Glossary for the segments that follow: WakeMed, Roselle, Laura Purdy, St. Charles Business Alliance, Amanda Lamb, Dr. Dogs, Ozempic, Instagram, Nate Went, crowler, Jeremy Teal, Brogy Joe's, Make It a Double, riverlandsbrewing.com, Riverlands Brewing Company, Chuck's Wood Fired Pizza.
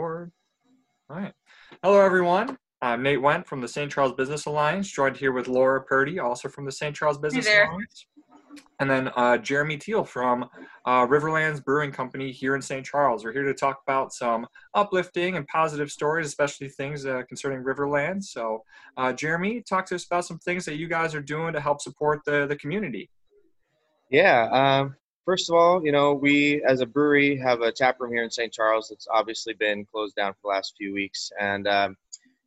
Record. All right. Hello, everyone. I'm Nate Went from the St. Charles Business Alliance, joined here with Laura Purdy, also from the St. Charles Business Alliance. And then Jeremy Teal from Riverlands Brewing Company here in St. Charles. We're here to talk about some uplifting and positive stories, especially things concerning Riverlands. So Jeremy, talk to us about some things that you guys are doing to help support the community. Yeah. First of all, you know, we as a brewery have a tap room here in St. Charles. It's obviously been closed down for the last few weeks. And,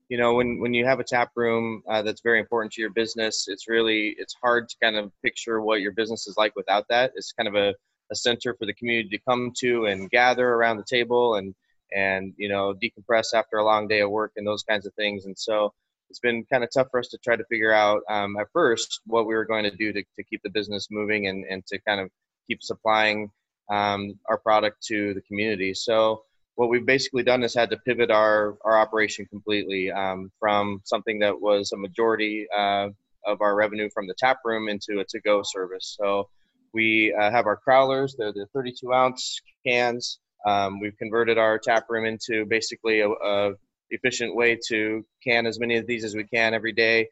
you know, when you have a tap room that's very important to your business, it's hard to kind of picture what your business is like without that. It's kind of a center for the community to come to and gather around the table and, you know, decompress after a long day of work and those kinds of things. And so it's been kind of tough for us to try to figure out at first what we were going to do to keep the business moving and to kind of keep supplying our product to the community. So what we've basically done is had to pivot our operation completely from something that was a majority of our revenue from the tap room into a to-go service. So we have our crowlers, they're the 32-ounce cans. We've converted our tap room into basically a efficient way to can as many of these as we can every day.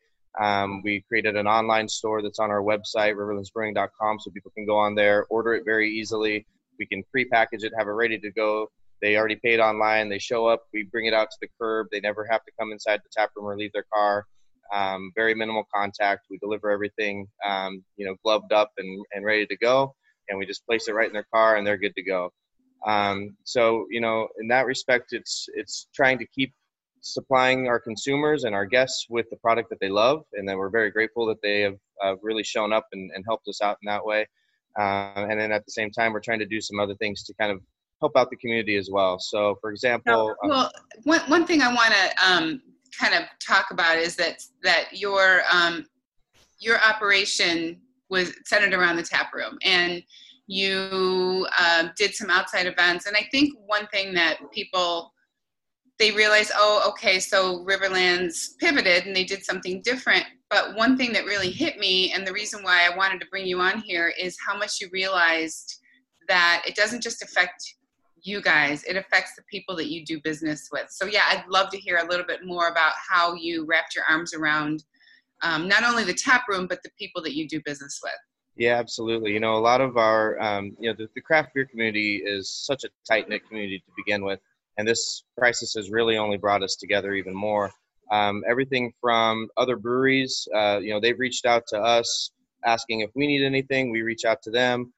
We created an online store that's on our website, riverlandsbrewing.com, so people can go on there, order it very easily. We can prepackage it, have it ready to go. They already paid online. They show up. We bring it out to the curb. They never have to come inside the tap room or leave their car. Very minimal contact. We deliver everything, you know, gloved up and ready to go. And we just place it right in their car, and they're good to go. So, you know, in that respect, it's trying to keep supplying our consumers and our guests with the product that they love, and that we're very grateful that they have really shown up and helped us out in that way. And then at the same time, we're trying to do some other things to kind of help out the community as well. So for example, well, one thing I want to kind of talk about is that your operation was centered around the tap room, and you did some outside events. And I think one thing that people, they realize, oh, okay, so Riverlands pivoted and they did something different. But one thing that really hit me, and the reason why I wanted to bring you on here, is how much you realized that it doesn't just affect you guys, it affects the people that you do business with. So yeah, I'd love to hear a little bit more about how you wrapped your arms around not only the tap room, but the people that you do business with. Yeah, absolutely. You know, a lot of our, you know, the craft beer community is such a tight-knit community to begin with. And this crisis has really only brought us together even more. Everything from other breweries, you know, they've reached out to us asking if we need anything. We reach out to them.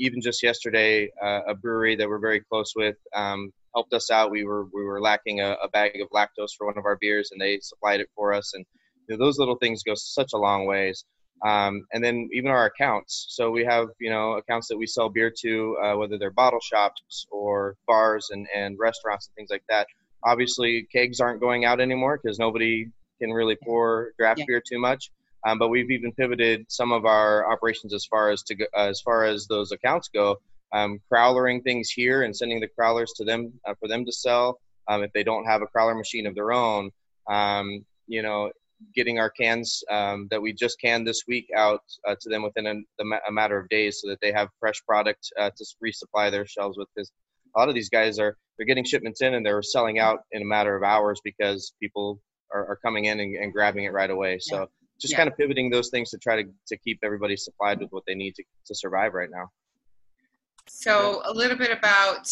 Even just yesterday, a brewery that we're very close with helped us out. We were lacking a bag of lactose for one of our beers, and they supplied it for us. And you know, those little things go such a long ways. And then even our accounts. So we have, you know, accounts that we sell beer to, whether they're bottle shops or bars and restaurants and things like that. Obviously, kegs aren't going out anymore because nobody can really pour draft beer too much. But we've even pivoted some of our operations as far as as far as those accounts go, crowlering things here and sending the crowlers to them for them to sell if they don't have a crowler machine of their own. You know, getting our cans that we just canned this week out to them within a matter of days, so that they have fresh product to resupply their shelves with. Because a lot of these guys they're getting shipments in and they're selling out in a matter of hours because people are coming in and grabbing it right away. So just kind of pivoting those things to try to keep everybody supplied with what they need to survive right now. So a little bit about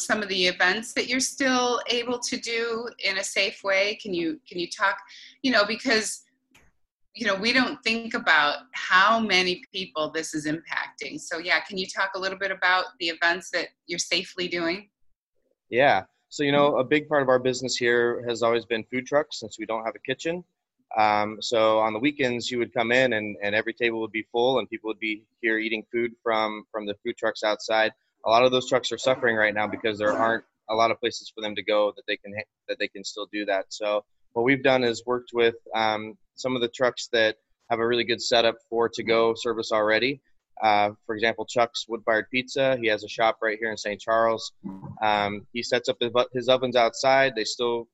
some of the events that you're still able to do in a safe way. Can you talk, you know, because, you know, we don't think about how many people this is impacting. So yeah, can you talk a little bit about the events that you're safely doing? Yeah. So, you know, a big part of our business here has always been food trucks since we don't have a kitchen. So on the weekends you would come in and every table would be full and people would be here eating food from the food trucks outside. A lot of those trucks are suffering right now because there aren't a lot of places for them to go that they can still do that. So what we've done is worked with, some of the trucks that have a really good setup for to-go service already. For example, Chuck's Wood Fired Pizza. He has a shop right here in St. Charles. He sets up his ovens outside. They still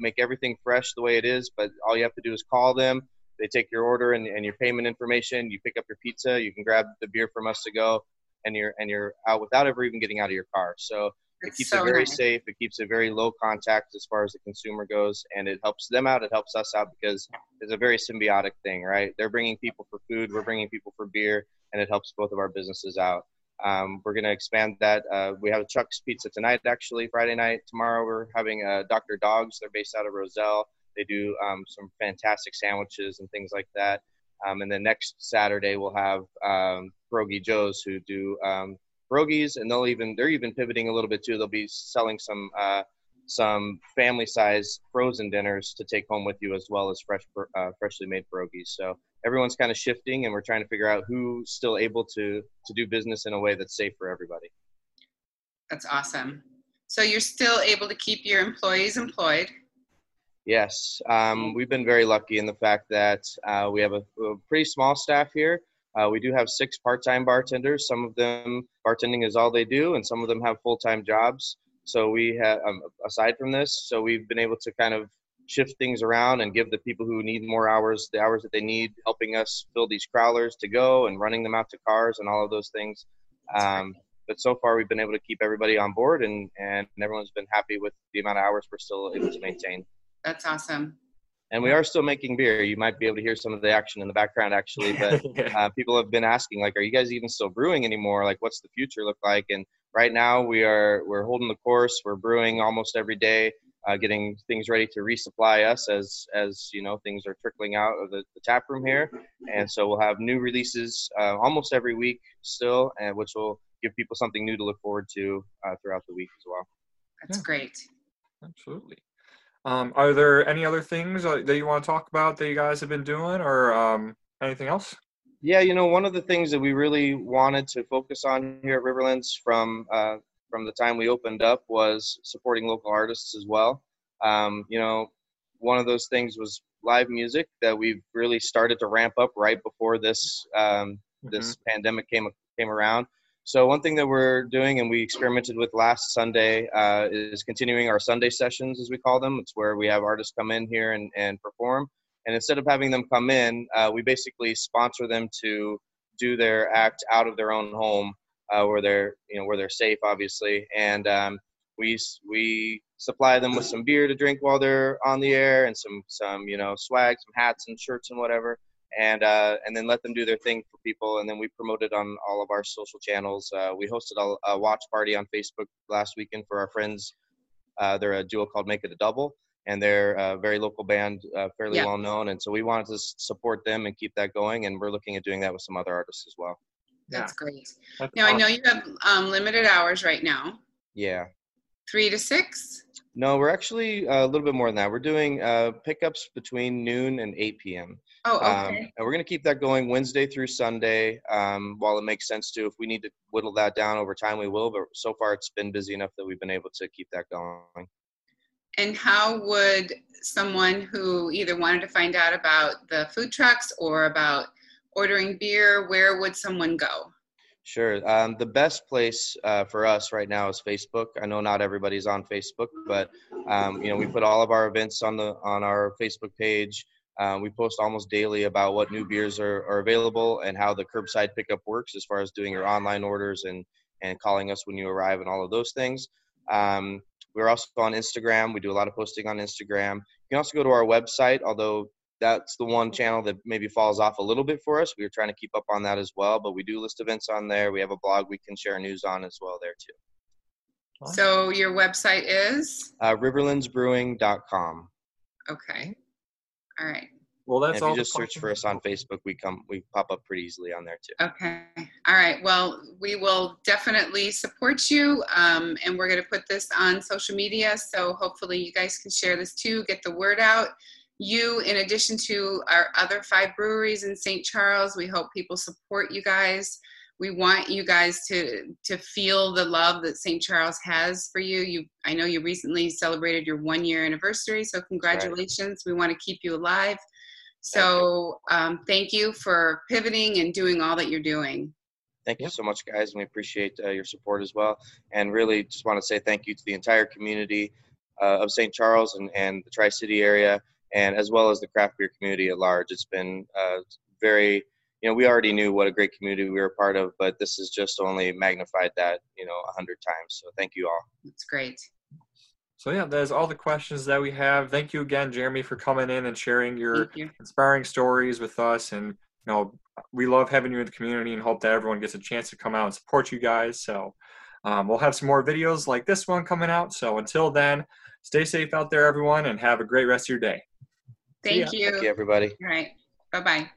make everything fresh the way it is, but all you have to do is call them. They take your order and your payment information. You pick up your pizza. You can grab the beer from us to go, and you're out without ever even getting out of your car. So It keeps it very safe. It keeps it very low contact as far as the consumer goes, and it helps them out. It helps us out because it's a very symbiotic thing, right? They're bringing people for food. We're bringing people for beer, and it helps both of our businesses out. We're going to expand that. We have Chuck's Pizza tonight, actually, Friday night. Tomorrow we're having Dr. Dogs. They're based out of Roselle. They do some fantastic sandwiches and things like that. And then next Saturday we'll have Brogy Joe's, who do Brogies, and they're even pivoting a little bit too. They'll be selling some family size frozen dinners to take home with you, as well as freshly made Brogies. So everyone's kind of shifting, and we're trying to figure out who's still able to do business in a way that's safe for everybody. That's awesome. So you're still able to keep your employees employed. Yes. We've been very lucky in the fact that we have a pretty small staff here. We do have 6 part-time bartenders. Some of them, bartending is all they do, and some of them have full-time jobs. So we have, aside from this, so we've been able to kind of shift things around and give the people who need more hours, the hours that they need, helping us fill these crawlers to go and running them out to cars and all of those things. But so far, we've been able to keep everybody on board, and everyone's been happy with the amount of hours we're still able to maintain. That's awesome. And we are still making beer. You might be able to hear some of the action in the background, actually. But people have been asking, like, are you guys even still brewing anymore? Like, what's the future look like? And right now we're holding the course. We're brewing almost every day, getting things ready to resupply us as you know, things are trickling out of the tap room here. And so we'll have new releases almost every week still, and which will give people something new to look forward to throughout the week as well. That's great. Absolutely. Are there any other things that you want to talk about that you guys have been doing, or anything else? Yeah, you know, one of the things that we really wanted to focus on here at Riverlands from the time we opened up was supporting local artists as well. You know, one of those things was live music that we've really started to ramp up right before this this pandemic came around. So one thing that we're doing, and we experimented with last Sunday, is continuing our Sunday sessions, as we call them. It's where we have artists come in here and perform. And instead of having them come in, we basically sponsor them to do their act out of their own home, where they're safe, obviously. And we supply them with some beer to drink while they're on the air, and some you know, swag, some hats and shirts and whatever. And then let them do their thing for people. And then we promote it on all of our social channels. We hosted a watch party on Facebook last weekend for our friends. They're a duo called Make It a Double, and they're a very local band, fairly well known. And so we wanted to support them and keep that going. And we're looking at doing that with some other artists as well. That's great. That's now awesome. I know you have limited hours right now. Yeah. 3 to 6? No, we're actually a little bit more than that. We're doing pickups between noon and 8 p.m. Oh, okay. And we're going to keep that going Wednesday through Sunday, while it makes sense to. If we need to whittle that down over time, we will. But so far, it's been busy enough that we've been able to keep that going. And how would someone who either wanted to find out about the food trucks or about ordering beer, where would someone go? Sure. The best place for us right now is Facebook. I know not everybody's on Facebook, but you know, we put all of our events on our Facebook page. We post almost daily about what new beers are available and how the curbside pickup works as far as doing your online orders and calling us when you arrive and all of those things. We're also on Instagram. We do a lot of posting on Instagram. You can also go to our website, although that's the one channel that maybe falls off a little bit for us. We were trying to keep up on that as well, but we do list events on there. We have a blog we can share news on as well there too. So your website is? riverlandsbrewing.com. Okay. All right. Well, that's all. If you just search for us on Facebook, we pop up pretty easily on there too. Okay. All right. Well, we will definitely support you, and we're going to put this on social media. So hopefully you guys can share this too, get the word out. You, in addition to our other 5 breweries in St. Charles, we hope people support you guys. We want you guys to feel the love that St. Charles has for you. I know you recently celebrated your 1-year anniversary, so congratulations. Right. We want to keep you alive. So thank you for pivoting and doing all that you're doing. Thank you so much, guys, and we appreciate your support as well. And really just want to say thank you to the entire community of St. Charles and the Tri-City area, and as well as the craft beer community at large. It's been very you know, we already knew what a great community we were a part of, but this has just only magnified that, 100 times. So thank you all. That's great. So yeah, that's all the questions that we have. Thank you again, Jeremy, for coming in and sharing your inspiring stories with us. And, we love having you in the community and hope that everyone gets a chance to come out and support you guys. So we'll have some more videos like this one coming out. So until then, stay safe out there, everyone, and have a great rest of your day. Thank you. Thank you, everybody. All right. Bye-bye.